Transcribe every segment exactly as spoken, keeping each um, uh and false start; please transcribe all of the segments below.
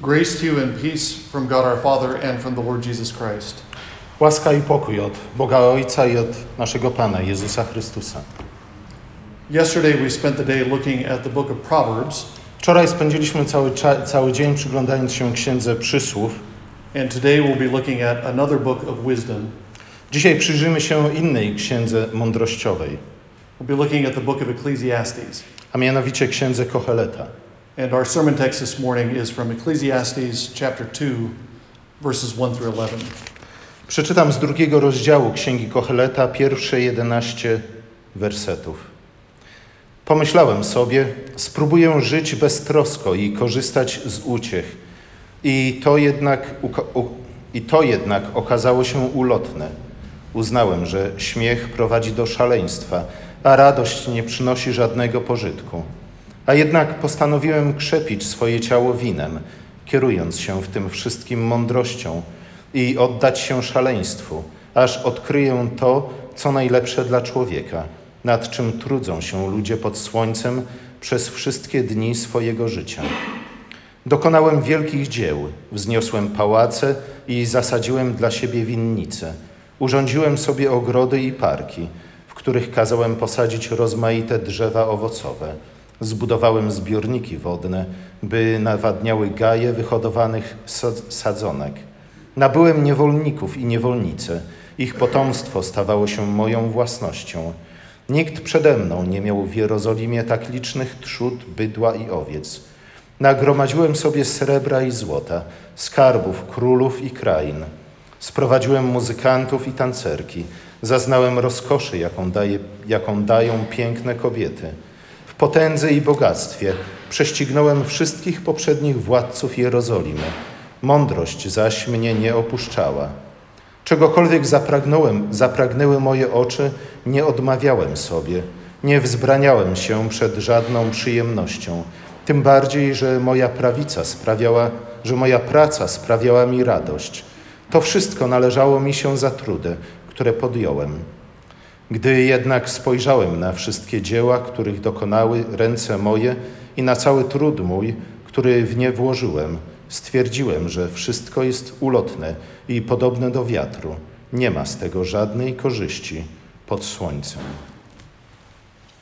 Grace to you and peace from God our Father and from the Lord Jesus Christ. Łaska i pokój od Boga Ojca i od naszego Pana Jezusa Chrystusa. Yesterday we spent the day looking at the book of Proverbs. Wczoraj spędziliśmy cały cały dzień przyglądając się Księdze Przysłów. And today we'll be looking at another book of wisdom. Dzisiaj przyjrzymy się innej księdze mądrościowej. We'll be looking at the book of Ecclesiastes. A mianowicie księdze Koheleta. And our sermon text this morning is from Ecclesiastes chapter two, verses one through eleven. Przeczytam z drugiego rozdziału Księgi Koheleta pierwsze jedenaście wersetów. Pomyślałem sobie, spróbuję żyć beztrosko i korzystać z uciech. I to jednak, i to jednak okazało się ulotne. Uznałem, że śmiech prowadzi do szaleństwa, a radość nie przynosi żadnego pożytku. A jednak postanowiłem krzepić swoje ciało winem, kierując się w tym wszystkim mądrością i oddać się szaleństwu, aż odkryję to, co najlepsze dla człowieka, nad czym trudzą się ludzie pod słońcem przez wszystkie dni swojego życia. Dokonałem wielkich dzieł, wzniosłem pałace i zasadziłem dla siebie winnice. Urządziłem sobie ogrody i parki, w których kazałem posadzić rozmaite drzewa owocowe. Zbudowałem zbiorniki wodne, by nawadniały gaje wyhodowanych sadzonek. Nabyłem niewolników i niewolnice. Ich potomstwo stawało się moją własnością. Nikt przede mną nie miał w Jerozolimie tak licznych trzód, bydła i owiec. Nagromadziłem sobie srebra i złota, skarbów królów i krain. Sprowadziłem muzykantów i tancerki. Zaznałem rozkoszy, jaką, daje, jaką dają piękne kobiety. W potędze i bogactwie prześcignąłem wszystkich poprzednich władców Jerozolimy. Mądrość zaś mnie nie opuszczała. Czegokolwiek zapragnąłem, zapragnęły moje oczy, nie odmawiałem sobie. Nie wzbraniałem się przed żadną przyjemnością. Tym bardziej, że moja prawica sprawiała, że moja praca sprawiała mi radość. To wszystko należało mi się za trudy, które podjąłem. Gdy jednak spojrzałem na wszystkie dzieła, których dokonały ręce moje i na cały trud mój, który w nie włożyłem, stwierdziłem, że wszystko jest ulotne i podobne do wiatru. Nie ma z tego żadnej korzyści pod słońcem.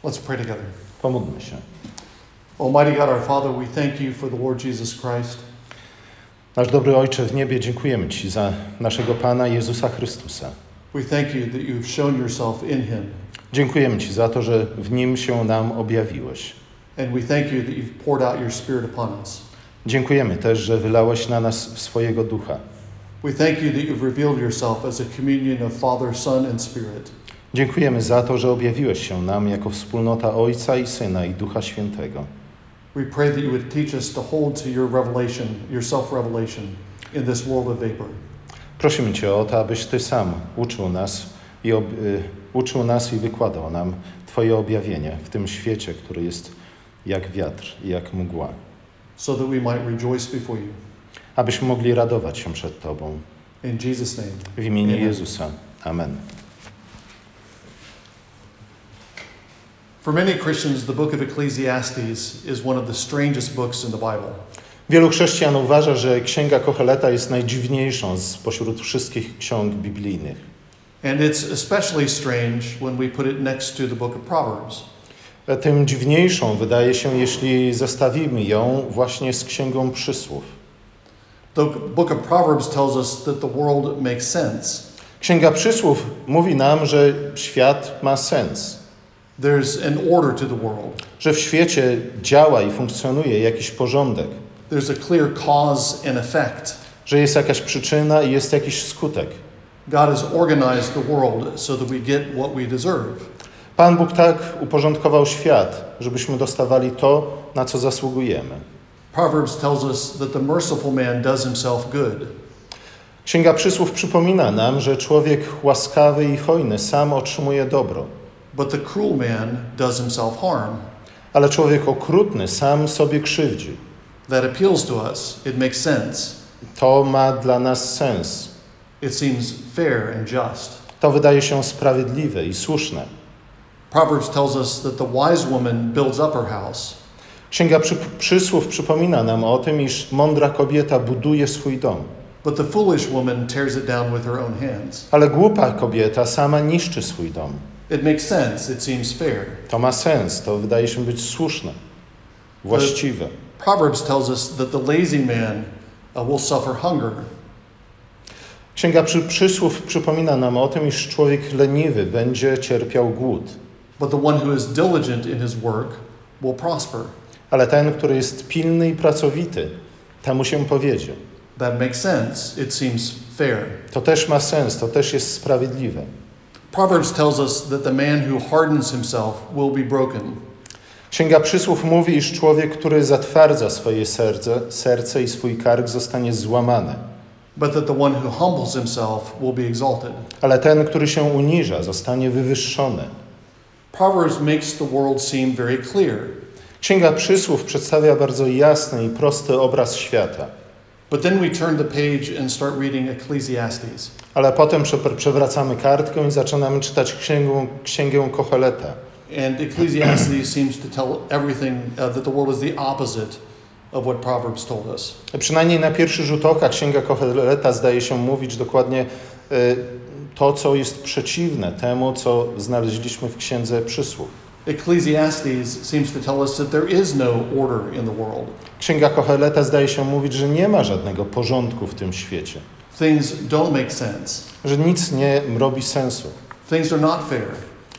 Let's pray together. Pomódlmy się. Almighty God, our Father, we thank you for the Lord Jesus Christ. Nasz dobry Ojcze w niebie, dziękujemy Ci za naszego Pana Jezusa Chrystusa. We thank you that you've shown yourself in him. Dziękujemy Ci za to, że w nim się nam objawiłeś. And we thank you that you've poured out your spirit upon us. Dziękujemy też, że wylałeś na nas swojego ducha. We thank you that you've revealed yourself as a communion of Father, Son and Spirit. Dziękujemy za to, że objawiłeś się nam jako wspólnota Ojca i Syna i Ducha Świętego. We pray that you would teach us to hold to your revelation, your self-revelation in this world of vapor. Prosimy Cię o to, abyś Ty sam uczył nas i, ob, y, uczył nas i wykładał nam Twoje objawienie w tym świecie, który jest jak wiatr i jak mgła. So that we might rejoice before you. Abyśmy mogli radować się przed Tobą. In Jesus' name. W imieniu Amen. Jezusa. Amen. For many Christians, the book of Ecclesiastes is one of the strangest books in the Bible. Wielu chrześcijan uważa, że Księga Koheleta jest najdziwniejszą spośród wszystkich ksiąg biblijnych. And it's especially strange when we put it next to the book of Proverbs. Tym dziwniejszą wydaje się, jeśli zestawimy ją właśnie z Księgą Przysłów. The book of Proverbs tells us that the world makes sense. Księga Przysłów mówi nam, że świat ma sens. There's an order to the world. Że w świecie działa i funkcjonuje jakiś porządek. There's a clear cause and effect. Że jest jakaś przyczyna i jest jakiś skutek. God has organized the world so that we get what we deserve. Pan Bóg tak uporządkował świat, żebyśmy dostawali to, na co zasługujemy. Proverbs tells us that the merciful man does himself good. Księga Przysłów przypomina nam, że człowiek łaskawy i hojny sam otrzymuje dobro. But the cruel man does himself harm. Ale człowiek okrutny sam sobie krzywdzi. That appeals to us. It makes sense. To ma dla nas sens. It seems fair and just. To wydaje się sprawiedliwe i słuszne. Proverbs tells us that the wise woman builds up her house. Księga Przysłów przypomina nam o tym, iż mądra kobieta buduje swój dom. But the foolish woman tears it down with her own hands. Ale głupa kobieta sama niszczy swój dom. It makes sense, it seems fair. To ma sens, to wydaje się być słuszne, właściwe. The Proverbs tells us that the lazy man will suffer hunger. Księga Przysłów przypomina nam o tym, iż człowiek leniwy będzie cierpiał głód. But the one who is diligent in his work will prosper. Ale ten, który jest pilny i pracowity, temu się powiedzie. That makes sense. It seems fair. To też ma sens, to też jest sprawiedliwe. Proverbs tells us that the man who hardens himself will be broken. Księga Przysłów mówi, iż człowiek, który zatwardza swoje serce, serce i swój kark zostanie złamany. But that the one who humbles himself will be exalted. Ale ten, który się uniża, zostanie wywyższony. Proverbs makes the world seem very clear. Księga Przysłów przedstawia bardzo jasny i prosty obraz świata. But then we turn the page and start reading Ecclesiastes. Ale potem przewracamy kartkę i zaczynamy czytać księgę, księgę Koheleta. And Ecclesiastes seems to tell everything uh, that the world is the opposite of what Proverbs told us. Przynajmniej na pierwszy rzut oka księga Koheleta zdaje się mówić dokładnie y, to, co jest przeciwne temu, co znaleźliśmy w księdze Przysłów. Ecclesiastes seems to tell us that there is no order in the world. Księga Koheleta zdaje się mówić, że nie ma żadnego porządku w tym świecie. Things don't make sense. Że nic nie robi sensu. Things are not fair.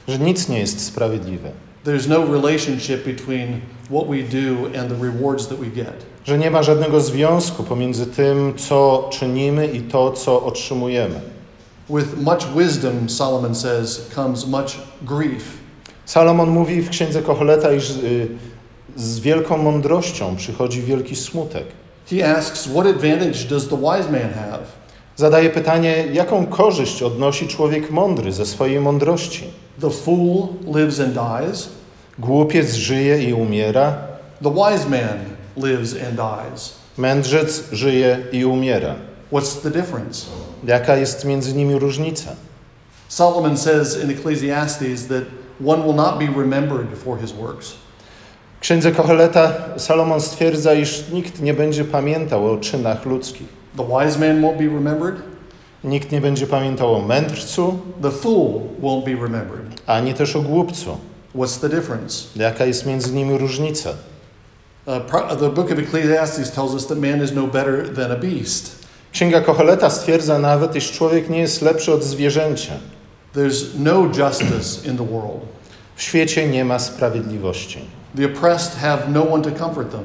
Że nic nie jest sprawiedliwe. There's no relationship between what we do and the rewards that we get. Że nie ma żadnego związku pomiędzy tym, co czynimy i to, co otrzymujemy. With much wisdom, Solomon says, comes much grief. Salomon mówi w księdze Koheleta, iż y, z wielką mądrością przychodzi wielki smutek. He asks, what advantage does the wise man have? Zadaje pytanie, jaką korzyść odnosi człowiek mądry ze swojej mądrości? The fool lives and dies. Głupiec żyje i umiera. The wise man lives and dies. Mędrzec żyje i umiera. What's the difference? Jaka jest między nimi różnica? Solomon says in Ecclesiastes that one will not be remembered for his works. W księdze Koheleta Salomon stwierdza, iż nikt nie będzie pamiętał o czynach ludzkich. The wise man won't be remembered. Nikt nie będzie pamiętał o mędrcu. The fool won't be remembered. Ani też o głupcu. What's the difference? Jaka jest między nimi różnica? Uh, the book of Ecclesiastes tells us that man is no better than a beast. Księga Koheleta stwierdza nawet, iż człowiek nie jest lepszy od zwierzęcia. There's no justice in the world. W świecie nie ma sprawiedliwości. The oppressed have no one to comfort them.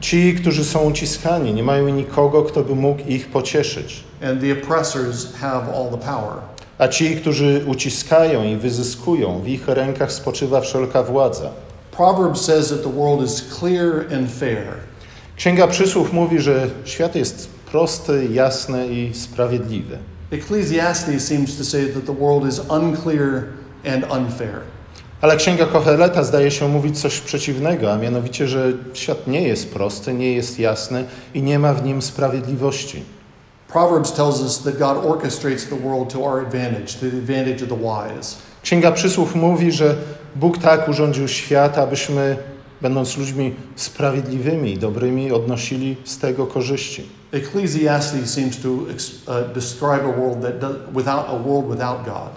Ci, którzy są uciskani, nie mają nikogo, kto by mógł ich pocieszyć. And the oppressors have all the power. A ci, którzy uciskają i wyzyskują, w ich rękach spoczywa wszelka władza. Proverbs says that the world is clear and fair. Księga Przysłów mówi, że świat jest prosty, jasny i sprawiedliwy. Ecclesiastes seems to say that the world is unclear and unfair. Ale księga Koheleta zdaje się mówić coś przeciwnego, a mianowicie, że świat nie jest prosty, nie jest jasny i nie ma w nim sprawiedliwości. Proverbs tells us that God orchestrates the world to our advantage, to the advantage of the wise. Księga Przysłów mówi, że Bóg tak urządził świat, abyśmy, będąc ludźmi sprawiedliwymi i dobrymi, odnosili z tego korzyści. Ecclesiastes seems to uh, describe a world that does, without a world without God.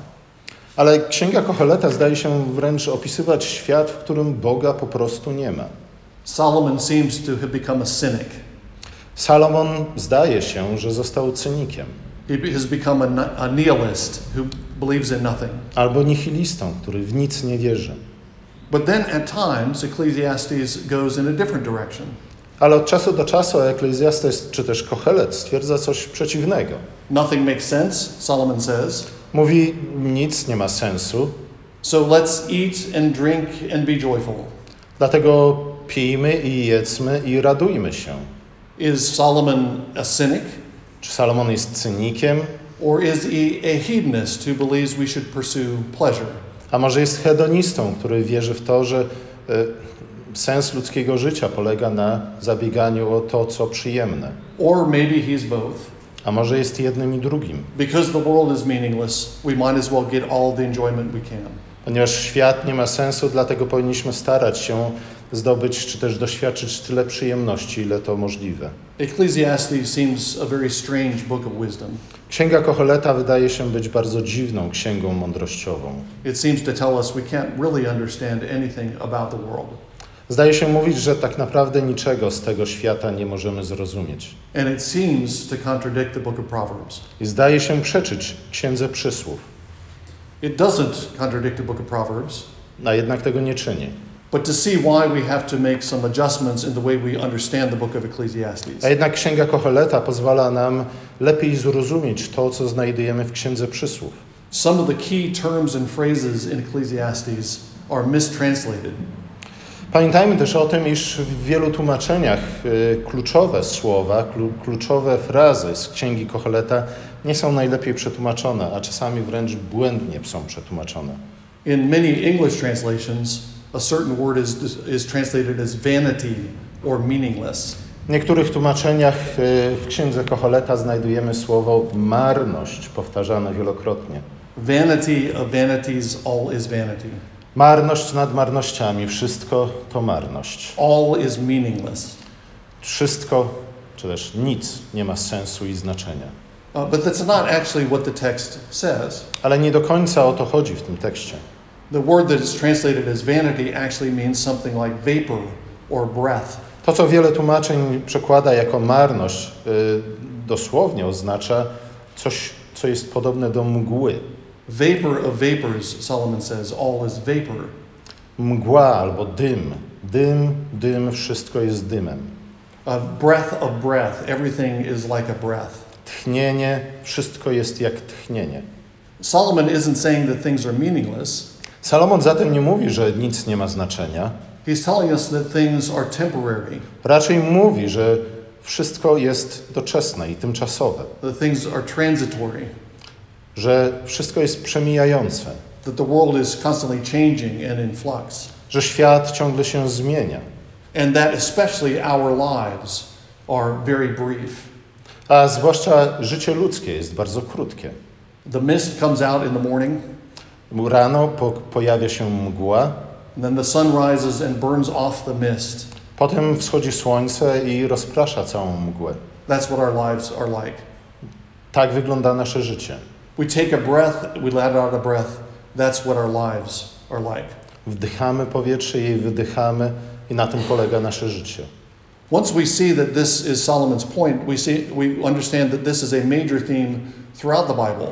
Ale księga Koheleta zdaje się wręcz opisywać świat, w którym Boga po prostu nie ma. Solomon seems to have become a cynic. Salomon zdaje się, że został cynikiem. He has become a, a nihilist who believes in nothing. Albo nihilistą, który w nic nie wierzy. But then at times Ecclesiastes goes in a different direction. Ale od czasu do czasu Ecclesiastes czy też Kohelet stwierdza coś przeciwnego. Nothing makes sense, Solomon says. Mówi, nic nie ma sensu. So let's eat and drink and be joyful. Dlatego pijmy i jedzmy i radujmy się. Is Solomon a cynic? Czy Salomon jest cynikiem? Or is he a hedonist who believes we should pursue pleasure? A może jest hedonistą, który wierzy w to, że y, sens ludzkiego życia polega na zabieganiu o to, co przyjemne. Or maybe he's both. A może jest jednym i drugim. Because the world is meaningless, we might as well get all the enjoyment we can. Ponieważ świat nie ma sensu, dlatego powinniśmy starać się zdobyć, czy też doświadczyć tyle przyjemności, ile to możliwe. Ecclesiastes seems a very strange book of wisdom. Księga Koheleta wydaje się być bardzo dziwną księgą mądrościową. It seems to tell us we can't really understand anything about the world. Zdaje się mówić, że tak naprawdę niczego z tego świata nie możemy zrozumieć. And it seems to contradict the book of Proverbs. I zdaje się przeczyć Księdze Przysłów. It doesn't contradict the book of Proverbs. A jednak tego nie czyni. But to see why we have to make some adjustments in the way we understand the book of Ecclesiastes. A jednak Księga Koheleta pozwala nam lepiej zrozumieć to, co znajdujemy w Księdze Przysłów. Some of the key terms and phrases in Ecclesiastes are mistranslated. Pamiętajmy też o tym, iż w wielu tłumaczeniach kluczowe słowa, kluczowe frazy z Księgi Koheleta nie są najlepiej przetłumaczone, a czasami wręcz błędnie są przetłumaczone. In many English translations, a certain word is is translated as vanity or meaningless. W niektórych tłumaczeniach w Księdze Koheleta znajdujemy słowo marność powtarzane wielokrotnie. Vanity of vanities, all is vanity. Marność nad marnościami, wszystko to marność. All is meaningless. Wszystko, czy też nic nie ma sensu i znaczenia. Uh, but that's not actually what the text says. Ale nie do końca o to chodzi w tym tekście. The word that is translated as vanity actually means something like vapor or breath. To, co wiele tłumaczeń przekłada jako marność, y, dosłownie oznacza coś, co jest podobne do mgły. Vapor of vapors, Solomon says, all is vapor. Mgła albo dym. Dym, dym, wszystko jest dymem. A breath of breath, everything is like a breath. Tchnienie, wszystko jest jak tchnienie. Solomon isn't saying that things are meaningless. Salomon zatem nie mówi, że nic nie ma znaczenia. He's telling us that things are temporary. Raczej mówi, że wszystko jest doczesne i tymczasowe. That things are transitory. Że wszystko jest przemijające, that the world is constantly changing and in flux. Że świat ciągle się zmienia, and that especially our lives are very brief. A zwłaszcza życie ludzkie jest bardzo krótkie. The mist comes out in the morning. Rano po, pojawia się mgła, and then the sun rises and burns off the mist. Potem wschodzi słońce i rozprasza całą mgłę. That's what our lives are like. Tak wygląda nasze życie. We take a breath, we let out a breath. That's what our lives are like. Wdychamy powietrze i wydychamy, i na tym polega nasze życie. Once we see that this is Solomon's point, we see we understand that this is a major theme throughout the Bible.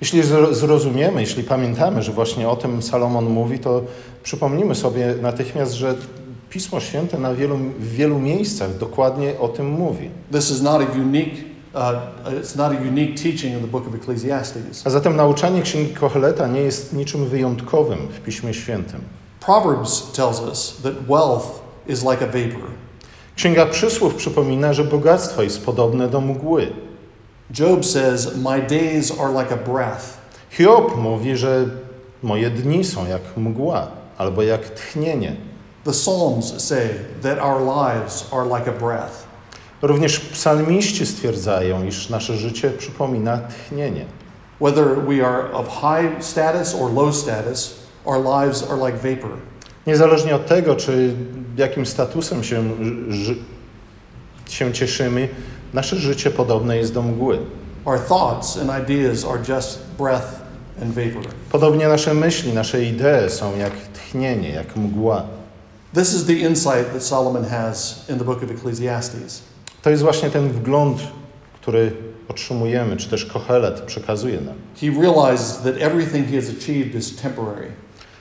Jeśli zrozumiemy, jeśli pamiętamy, że właśnie o tym Salomon mówi, to przypomnimy sobie natychmiast, że Pismo Święte na wielu, w wielu miejscach dokładnie o tym mówi. This is not a unique Uh, it's not a unique teaching in the book of Ecclesiastes. A zatem nauczanie Księgi Koheleta nie jest niczym wyjątkowym w Piśmie Świętym. Proverbs tells us that wealth is like a vapor. Księga Przysłów przypomina, że bogactwo jest podobne do mgły. Job says, my days are like a breath. Hiob mówi, że moje dni są jak mgła albo jak tchnienie. The Psalms say that our lives are like a breath. Również psalmiści stwierdzają, iż nasze życie przypomina tchnienie. Whether we are of high status or low status, our lives are like vapor. Niezależnie od tego, czy jakim statusem się, ży, się cieszymy, nasze życie podobne jest do mgły. Our thoughts and ideas are just breath and vapor. Podobnie nasze myśli, nasze idee są jak tchnienie, jak mgła. This is the insight that Solomon has in the book of Ecclesiastes. To jest właśnie ten wgląd, który otrzymujemy, czy też Kohelet przekazuje nam. He realizes that everything he has achieved is temporary.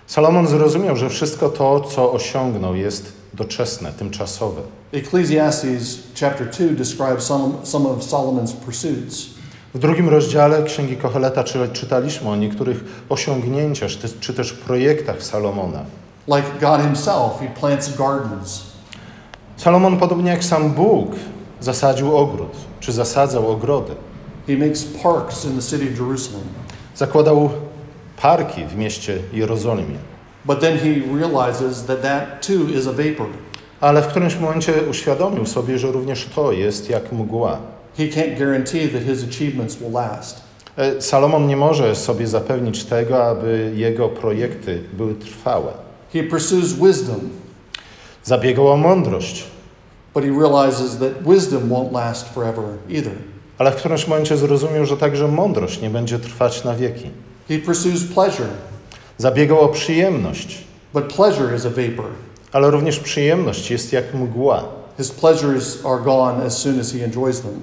Salomon zrozumiał, że wszystko to, co osiągnął, jest doczesne, tymczasowe. Ecclesiastes chapter two describes some, some of Solomon's pursuits. W drugim rozdziale Księgi Koheleta czytaliśmy o niektórych osiągnięciach, czy też projektach Salomona. Like God himself, he plants gardens. Salomon, podobnie jak sam Bóg, zasadził ogród, czy zasadzał ogrody. He makes parks in the city of Jerusalem. Zakładał parki w mieście Jerozolimie. But then he realizes that that too is a vapor. Ale w którymś momencie uświadomił sobie, że również to jest jak mgła. He can't guarantee that his achievements will last. Salomon nie może sobie zapewnić tego, aby jego projekty były trwałe. He pursues wisdom. zabiegał o mądrość. But he realizes that wisdom won't last forever either. Ale w którymś momencie zrozumiał, że także mądrość nie będzie trwać na wieki. He pursues pleasure. Zabiegał o przyjemność. But pleasure is a vapor. Ale również przyjemność jest jak mgła. His pleasures are gone as soon as he enjoys them.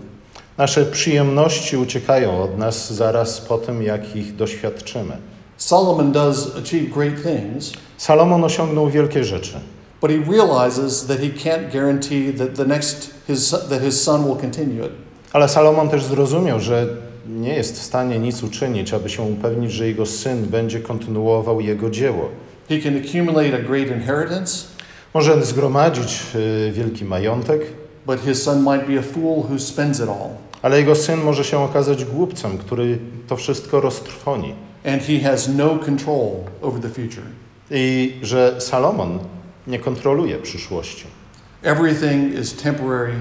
Nasze przyjemności uciekają od nas zaraz po tym, jak ich doświadczymy. Solomon does achieve great things. Salomon osiągnął wielkie rzeczy. But he realizes that he can't guarantee that the next his that his son will continue it. Ale Salomon też zrozumiał, że nie jest w stanie nic uczynić, aby się upewnić, że jego syn będzie kontynuował jego dzieło. He can accumulate a great inheritance. Może zgromadzić y, wielki majątek. But his son might be a fool who spends it all. Ale jego syn może się okazać głupcem, który to wszystko roztrwoni. And he has no control over the future. I że Salomon nie kontroluje przyszłości. Everything is temporary.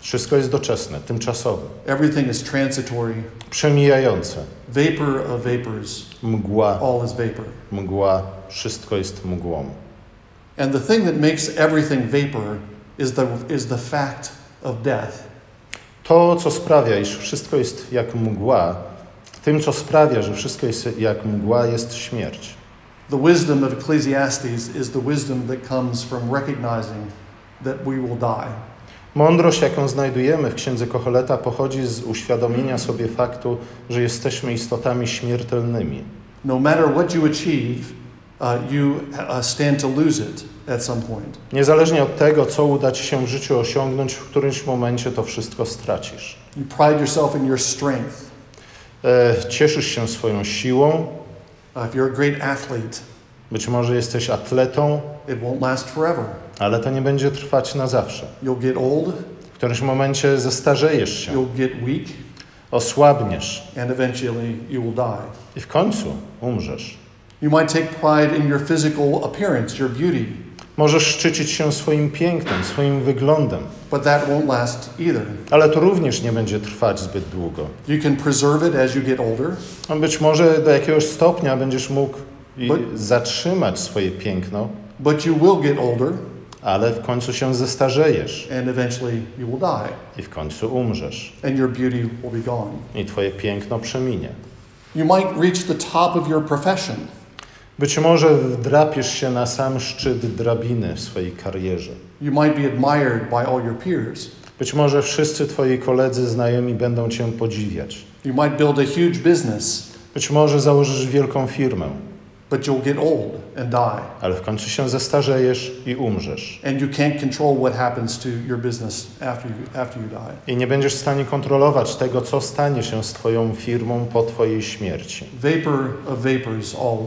Wszystko jest doczesne, tymczasowe. Everything is transitory. Przemijające. Vapor of vapors. Mgła. All is vapor. Mgła. Wszystko jest mgłą. And the thing that makes everything vapor is the is the fact of death. To, co sprawia, iż wszystko jest jak mgła, tym, co sprawia, że wszystko jest jak mgła, jest śmierć. The wisdom of Ecclesiastes is the wisdom that comes from recognizing that we will die. Mądrość, jaką znajdujemy w Księdze Koheleta, pochodzi z uświadomienia sobie faktu, że jesteśmy istotami śmiertelnymi. No matter what you achieve, uh, you uh, stand to lose it at some point. Niezależnie od tego, co uda ci się w życiu osiągnąć, w którymś momencie to wszystko stracisz. You pride yourself in your strength. E, cieszysz się swoją siłą. If you're a great athlete, być może jesteś atletą, it won't last forever. Ale to nie będzie trwać na zawsze. You'll get old, w którymś momencie zestarzejesz się, you'll get weak, osłabniesz and eventually you will die. I w końcu umrzesz. You might take pride in your physical appearance, your beauty. Możesz szczycić się swoim pięknem, swoim wyglądem. But that won't last either. Ale to również nie będzie trwać zbyt długo. You can preserve it as you get older. A być może do jakiegoś stopnia będziesz mógł but, zatrzymać swoje piękno. But you will get older. Ale w końcu się zestarzejesz. And eventually you will die. I w końcu umrzesz. And your beauty will be gone. I twoje piękno przeminie. You might reach the top of your profession. Być może wdrapiesz się na sam szczyt drabiny w swojej karierze. You might be admired by all your peers. Być może wszyscy twoi koledzy, znajomi będą cię podziwiać. You might build a huge business. Być może założysz wielką firmę. But you'll get old and die. Ale w końcu się zestarzejesz i umrzesz. And you can't control what happens to your business after you, after you die. I nie będziesz w stanie kontrolować tego, co stanie się z twoją firmą po twojej śmierci. Vapor of vapors all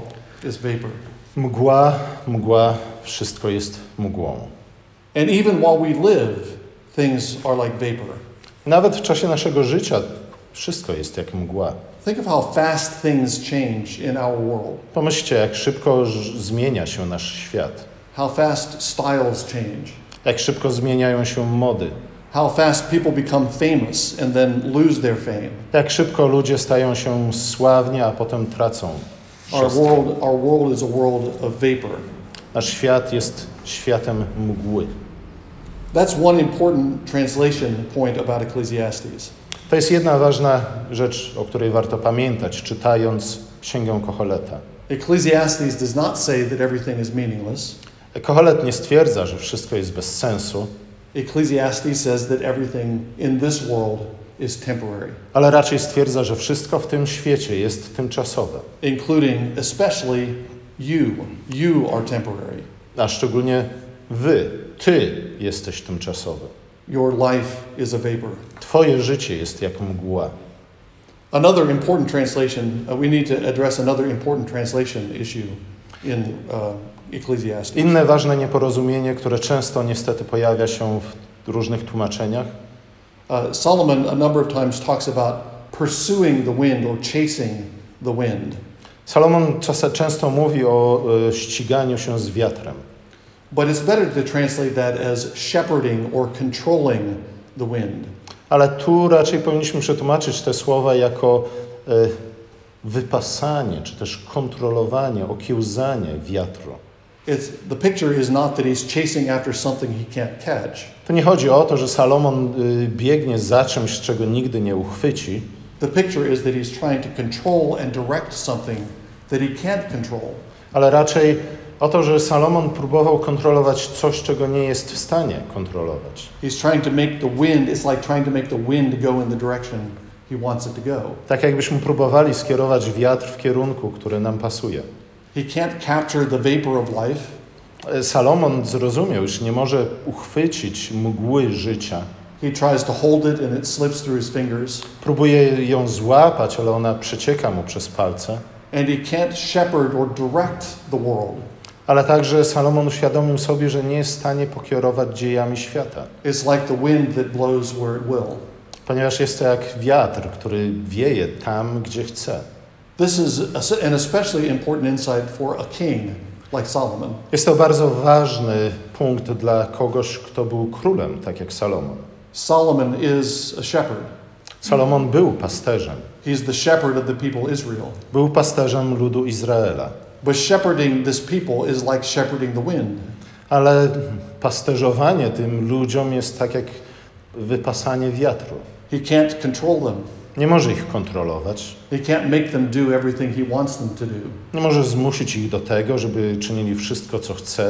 is vapor. Mgła, mgła, wszystko jest mgłą. And even while we live, things are like vapor. Nawet w czasie naszego życia wszystko jest jak mgła. Think of how fast things change in our world. Pomyślcie, jak szybko zmienia się nasz świat. How fast styles change. Jak szybko zmieniają się mody. How fast people become famous and then lose their fame. Jak szybko ludzie stają się sławni, a potem tracą. Our world, our world is a world of vapor. Nasz świat jest światem mgły. That's one important translation point about Ecclesiastes. To jest jedna ważna rzecz, o której warto pamiętać, czytając Księgę Koheleta. Ecclesiastes does not say that everything is meaningless. Kohelet nie stwierdza, że wszystko jest bez sensu. Ecclesiastes says that everything in this world is temporary. Ale raczej stwierdza, że wszystko w tym świecie jest tymczasowe. Including especially you. You are temporary. A szczególnie wy, ty jesteś tymczasowy. Your life is a vapor. Twoje życie jest jak mgła. Another important translation, uh, we need to address another important translation issue in uh, Ecclesiastes. Inne ważne nieporozumienie, które często niestety pojawia się w różnych tłumaczeniach. Uh, Solomon a number of times talks about pursuing the wind or chasing the wind. Salomon czasem często mówi o y, ściganiu się z wiatrem. But it's better to translate that as shepherding or controlling the wind. Ale tu raczej powinniśmy przetłumaczyć te słowa jako e, wypasanie, czy też kontrolowanie, okiełzanie wiatru. It's, the picture is not that he's chasing after something he can't catch. To nie chodzi o to, że Salomon biegnie za czymś, czego nigdy nie uchwyci. The picture is that he's trying to control and direct something that he can't control. Ale raczej o to, że Salomon próbował kontrolować coś, czego nie jest w stanie kontrolować. He's trying to make the wind, it's like trying to make the wind go in the direction he wants it to go. Tak jakbyśmy próbowali skierować wiatr w kierunku, który nam pasuje. He can't capture the vapor of life. Salomon zrozumiał, że nie może uchwycić mgły życia. He tries to hold it and it slips through his fingers. Próbuje ją złapać, ale ona przecieka mu przez palce. And he can't shepherd or direct the world. Ale także Salomon uświadomił sobie, że nie jest w stanie pokierować dziejami świata. It's like the wind that blows where it will. Ponieważ jest to jak wiatr, który wieje tam, gdzie chce. This is an especially important insight for a king like Solomon. Jest to bardzo ważny punkt dla kogoś, kto był królem, tak jak Salomon. Solomon is a shepherd. Salomon był pasterzem. He's the shepherd of the people Israel. Był pasterzem ludu Izraela. But shepherding this people is like shepherding the wind. Ale pasterzowanie tym ludziom jest tak jak wypasanie wiatru. He can't control them. Nie może ich kontrolować. He can't make them do everything he wants them to do. Nie może zmusić ich do tego, żeby czynili wszystko, co chce.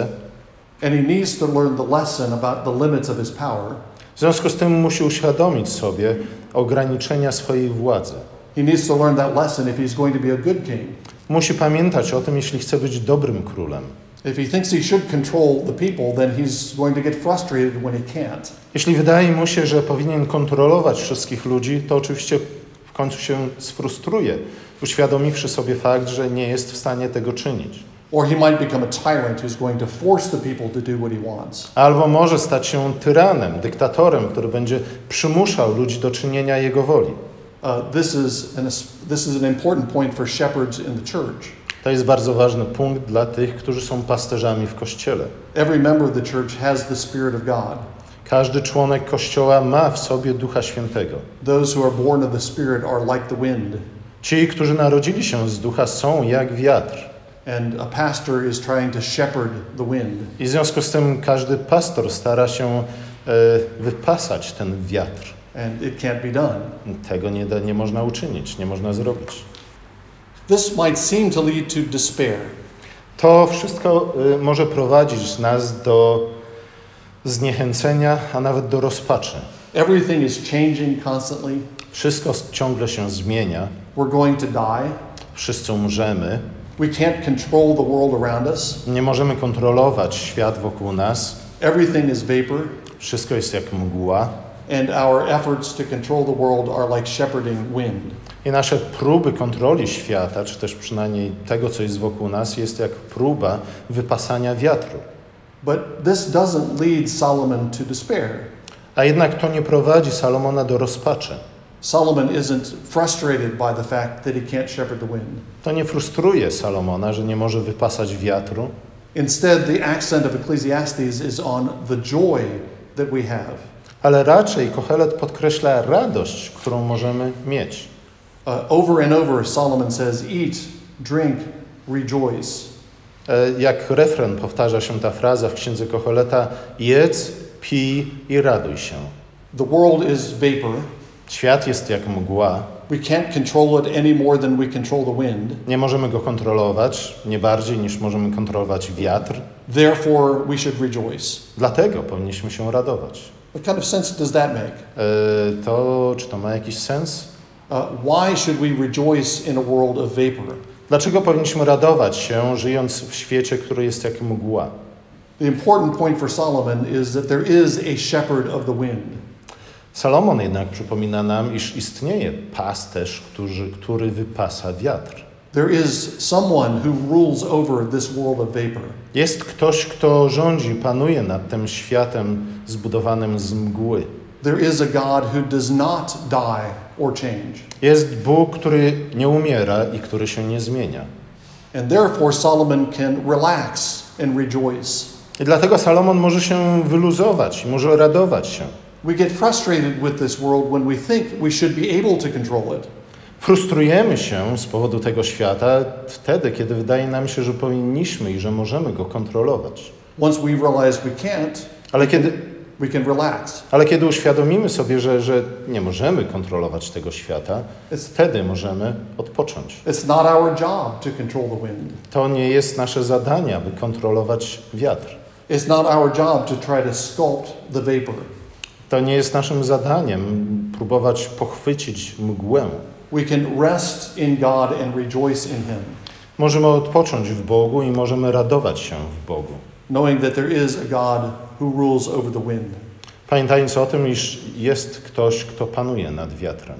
And he needs to learn the lesson about the limits of his power. W związku z tym musi uświadomić sobie ograniczenia swojej władzy. He needs to learn that lesson if he's going to be a good king. Musi pamiętać o tym, jeśli chce być dobrym królem. If he thinks he should control the people, then he's going to get frustrated when he can't. Jeśli wydaje mu się, że powinien kontrolować wszystkich ludzi, to oczywiście w końcu się sfrustruje, uświadomiwszy sobie fakt, że nie jest w stanie tego czynić. Or he might become a tyrant who's going to force the people to do what he wants. Albo może stać się tyranem, dyktatorem, który będzie przymuszał ludzi do czynienia jego woli. Uh, this is an, this is an important point for shepherds in the church. To jest bardzo ważny punkt dla tych, którzy są pasterzami w Kościele. Every member of the church has the Spirit of God. Każdy członek Kościoła ma w sobie Ducha Świętego. Those who are born of the Spirit are like the wind. Ci, którzy narodzili się z Ducha, są jak wiatr. And a pastor is trying to shepherd the wind. I w związku z tym każdy pastor stara się e, wypasać ten wiatr. And it can't be done. Tego nie, da, nie można uczynić, nie można zrobić. This might seem to lead to despair. To wszystko y, może prowadzić nas do zniechęcenia, a nawet do rozpaczy. Everything is changing constantly. Wszystko ciągle się zmienia. We're going to die. Wszyscy umrzemy. We can't control the world around us. Nie możemy kontrolować świat wokół nas. Everything is vapor. Wszystko jest jak mgła. And our efforts to control the world are like shepherding wind. I nasze próby kontroli świata, czy też przynajmniej tego, co jest wokół nas, jest jak próba wypasania wiatru. But this doesn't lead Solomon to despair. A jednak to nie prowadzi Salomona do rozpaczy. Solomon isn't frustrated by the fact that he can't shepherd the wind. To nie frustruje Salomona, że nie może wypasać wiatru. Instead, the accent of Ecclesiastes is on the joy that we have. Ale raczej Kohelet podkreśla radość, którą możemy mieć. Uh, over and over Solomon says, eat, drink, rejoice. Jak refren powtarza się ta fraza w Księdze Koheleta, jedz, pij i raduj się. The world is vapor. Świat jest jak mgła. We can't control it any more than we control the wind. Nie możemy go kontrolować, nie bardziej niż możemy kontrolować wiatr. Therefore we should rejoice. Dlatego powinniśmy się radować. What kind of sense does that make? E, to, czy to ma jakiś sens? Uh, why should we rejoice in a world of vapor? Dlaczego powinniśmy radować się, żyjąc w świecie, który jest jak mgła? The important point for Solomon is that there is a shepherd of the wind. Salomon jednak przypomina nam, iż istnieje pasterz, który, który wypasa wiatr. There is someone who rules over this world of vapor. Jest ktoś, kto rządzi, panuje nad tym światem zbudowanym z mgły. There is a God who does not die or change. Jest Bóg, który nie umiera i który się nie zmienia. And therefore Solomon can relax and rejoice. I dlatego Salomon może się wyluzować, może radować się. We get frustrated with this world when we think we should be able to control it. Frustrujemy się z powodu tego świata wtedy, kiedy wydaje nam się, że powinniśmy i że możemy go kontrolować. Once we realize we can't, ale kiedy, we can relax. Ale kiedy uświadomimy sobie, że, że nie możemy kontrolować tego świata, it's, wtedy możemy odpocząć. It's not our job to control the wind. To nie jest nasze zadanie, aby kontrolować wiatr. It's not our job to try to sculpt the vapor. To nie jest naszym zadaniem próbować pochwycić mgłę. We can rest in God and rejoice in Him. Możemy odpocząć w Bogu i możemy radować się w Bogu. Knowing that there is a God who rules over the wind. Pamiętając o tym, iż jest ktoś, kto panuje nad wiatrem.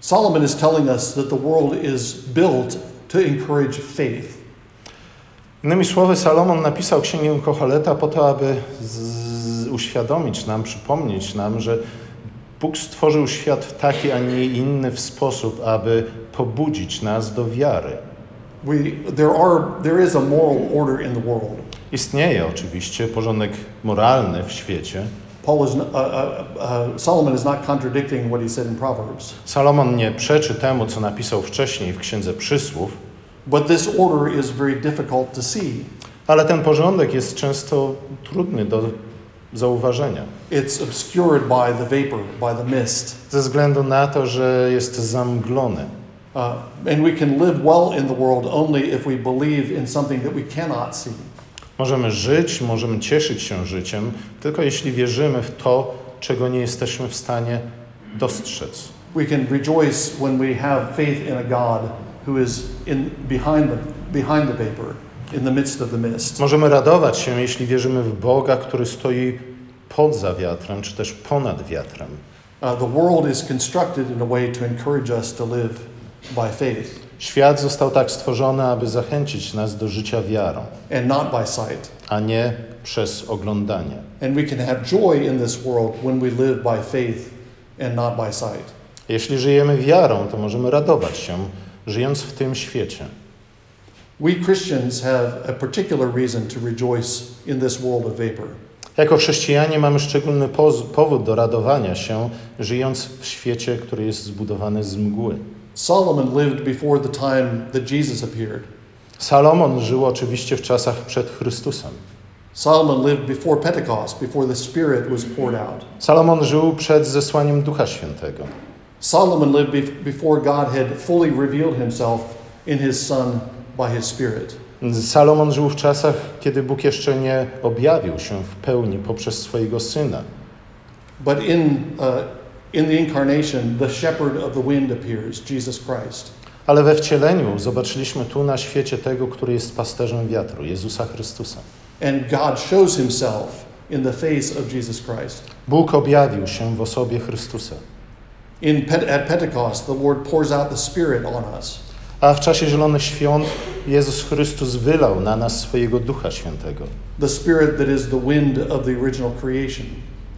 Solomon is telling us that the world is built to encourage faith. Innymi słowy, Salomon napisał Księgę Koheleta po to, aby z- uświadomić nam, przypomnieć nam, że Bóg stworzył świat w taki, a nie inny w sposób, aby pobudzić nas do wiary. We, there are, there is a moral order in the world. Istnieje oczywiście porządek moralny w świecie. Paul is, uh, uh, uh, Solomon is not contradicting what he said in Proverbs. Salomon nie przeczy temu, co napisał wcześniej w Księdze Przysłów. But this order is very difficult to see. Ale ten porządek jest często trudny do zauważenia. It's obscured by the vapor, by the mist. Ze względu na to, że jest zamglony. Uh, and we can live well in the world only if we believe in something that we cannot see. Możemy żyć, możemy cieszyć się życiem, tylko jeśli wierzymy w to, czego nie jesteśmy w stanie dostrzec. We can rejoice when we have faith in a God who is in behind the behind the vapor. In the midst of the mist. Możemy radować się, jeśli wierzymy w Boga, który stoi poza wiatrem, czy też ponad wiatrem. Uh, the world is constructed in a way to encourage us to live by faith. Świat został tak stworzony, aby zachęcić nas do życia wiarą. And not by sight. A nie przez oglądanie. And we can have joy in this world when we live by faith and not by sight. Jeśli żyjemy wiarą, to możemy radować się, żyjąc w tym świecie. We Christians have a particular reason to rejoice in this world of vapor. Jako chrześcijanie mamy szczególny poz- powód do radowania się, żyjąc w świecie, który jest zbudowany z mgły. Solomon lived before the time that Jesus appeared. Salomon żył oczywiście w czasach przed Chrystusem. Solomon lived before Pentecost, before the Spirit was poured out. Salomon żył przed zesłaniem Ducha Świętego. Solomon lived be- before God had fully revealed himself in his son by his Spirit. Salomon żył w czasach, kiedy Bóg jeszcze nie objawił się w pełni poprzez swojego Syna. But in, uh, in the incarnation, the shepherd of the wind appears, Jesus Christ. Ale we wcieleniu zobaczyliśmy tu na świecie tego, który jest pasterzem wiatru, Jezusa Chrystusa. And God shows himself in the face of Jesus Christ. Bóg objawił się w osobie Chrystusa. In Pe- at Pentecost, the Lord pours out the Spirit on us. A w czasie Zielonych Świąt Jezus Chrystus wylał na nas swojego Ducha Świętego. The Spirit that is the wind of the original creation.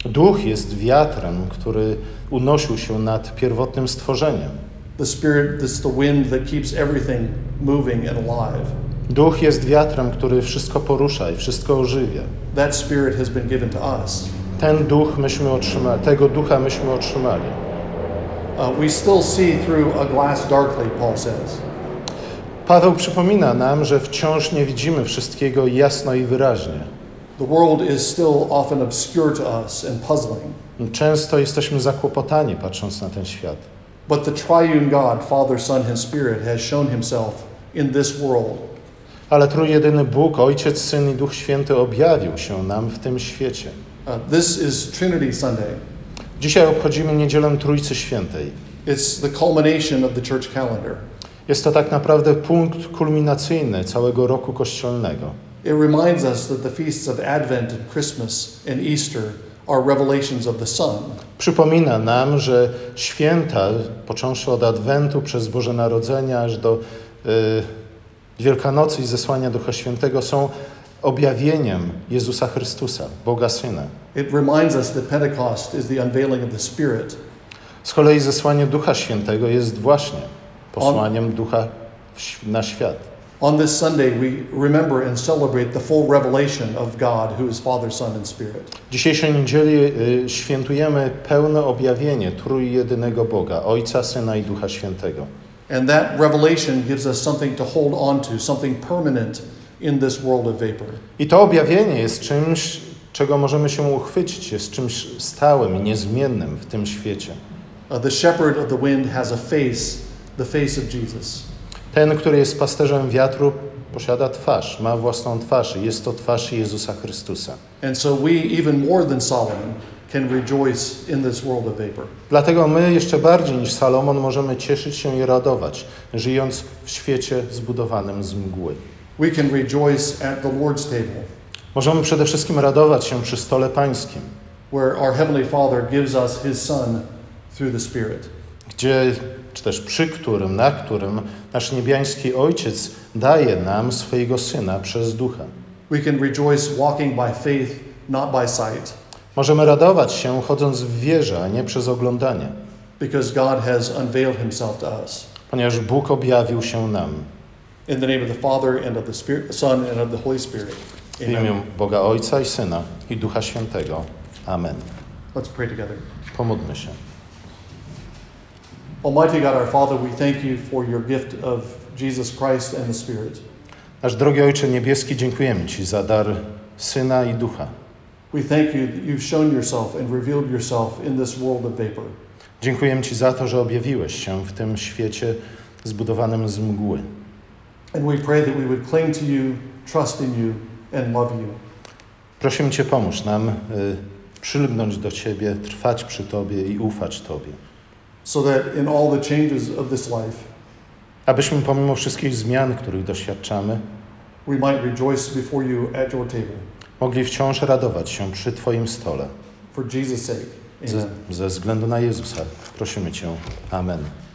Duch jest wiatrem, który unosił się nad pierwotnym stworzeniem. The Spirit is the wind that keeps everything moving and alive. Duch jest wiatrem, który wszystko porusza i wszystko ożywia. That Spirit has been given to us. Ten duch myśmy otrzymali, tego ducha myśmy otrzymali. Uh, we still see through a glass darkly, Paul says. Paweł przypomina nam, że wciąż nie widzimy wszystkiego jasno i wyraźnie. The world is still often obscure to us and puzzling. Często jesteśmy zakłopotani, patrząc na ten świat. But the triune God, Father, Son, and Spirit has shown himself in this world. Ale trójjedyny Bóg, Ojciec, Syn i Duch Święty objawił się nam w tym świecie. Uh, this is Trinity Sunday. Dzisiaj obchodzimy Niedzielę Trójcy Świętej. It's the culmination of the church calendar. Jest to tak naprawdę punkt kulminacyjny całego roku kościelnego. It reminds us that the feasts of Advent and Christmas and Easter are revelations of the Son. Przypomina nam, że święta, począwszy od Adwentu przez Boże Narodzenie aż do y, Wielkanocy i zesłania Ducha Świętego, są objawieniem Jezusa Chrystusa, Boga Syna. It reminds us that Pentecost is the unveiling of the Spirit. Z kolei zesłanie Ducha Świętego jest właśnie posłaniem Ducha na świat. On this Sunday we remember and celebrate the full revelation of God who is Father, Son and Spirit. Dzisiejszej niedzieli y, świętujemy pełne objawienie trójjedynego Boga, Ojca, Syna i Ducha Świętego. And that revelation gives us something to hold on to, something permanent in this world of vapor. I to objawienie jest czymś, czego możemy się uchwycić, jest czymś stałym i niezmiennym w tym świecie. The shepherd of the wind has a face, the face of Jesus. Ten, który jest pasterzem wiatru, posiada twarz, ma własną twarz, jest to twarz Jezusa Chrystusa. And so we, even more than Solomon, can rejoice in this world of vapor. Dlatego my jeszcze bardziej niż Salomon możemy cieszyć się i radować, żyjąc w świecie zbudowanym z mgły. We can rejoice at the Lord's table. Możemy przede wszystkim radować się przy stole pańskim, where our heavenly Father gives us his son through the Spirit. Gdzie czy też przy którym, na którym nasz niebiański Ojciec daje nam swojego syna przez ducha. We can rejoice walking by faith, not by sight. Możemy radować się chodząc w wierze, a nie przez oglądanie. Because God has unveiled himself to us. Ponieważ Bóg objawił się nam. In the name of the Father and of the Spirit, Son and of the Holy Spirit. W imię Boga Ojca i Syna i Ducha Świętego. Amen. Let's pray together. Pomódlmy się. Almighty God, our Father, we thank you for your gift of Jesus Christ and the Spirit. Nasz drogi Ojcze Niebieski, dziękujemy Ci za dar Syna i Ducha. We thank you that you've shown yourself and revealed yourself in this world of vapor. Dziękujemy Ci za to, że objawiłeś się w tym świecie zbudowanym z mgły. And we pray that we would cling to you, trust in you and love you. Prosimy Cię, pomóż nam y, przylgnąć do Ciebie, trwać przy Tobie i ufać Tobie. So that in all the changes of this life, abyśmy pomimo wszystkich zmian, których doświadczamy, we might rejoice before you at your table. Mogli wciąż radować się przy Twoim stole. For Jesus' sake. Amen. Ze, ze względu na Jezusa prosimy Cię. Amen.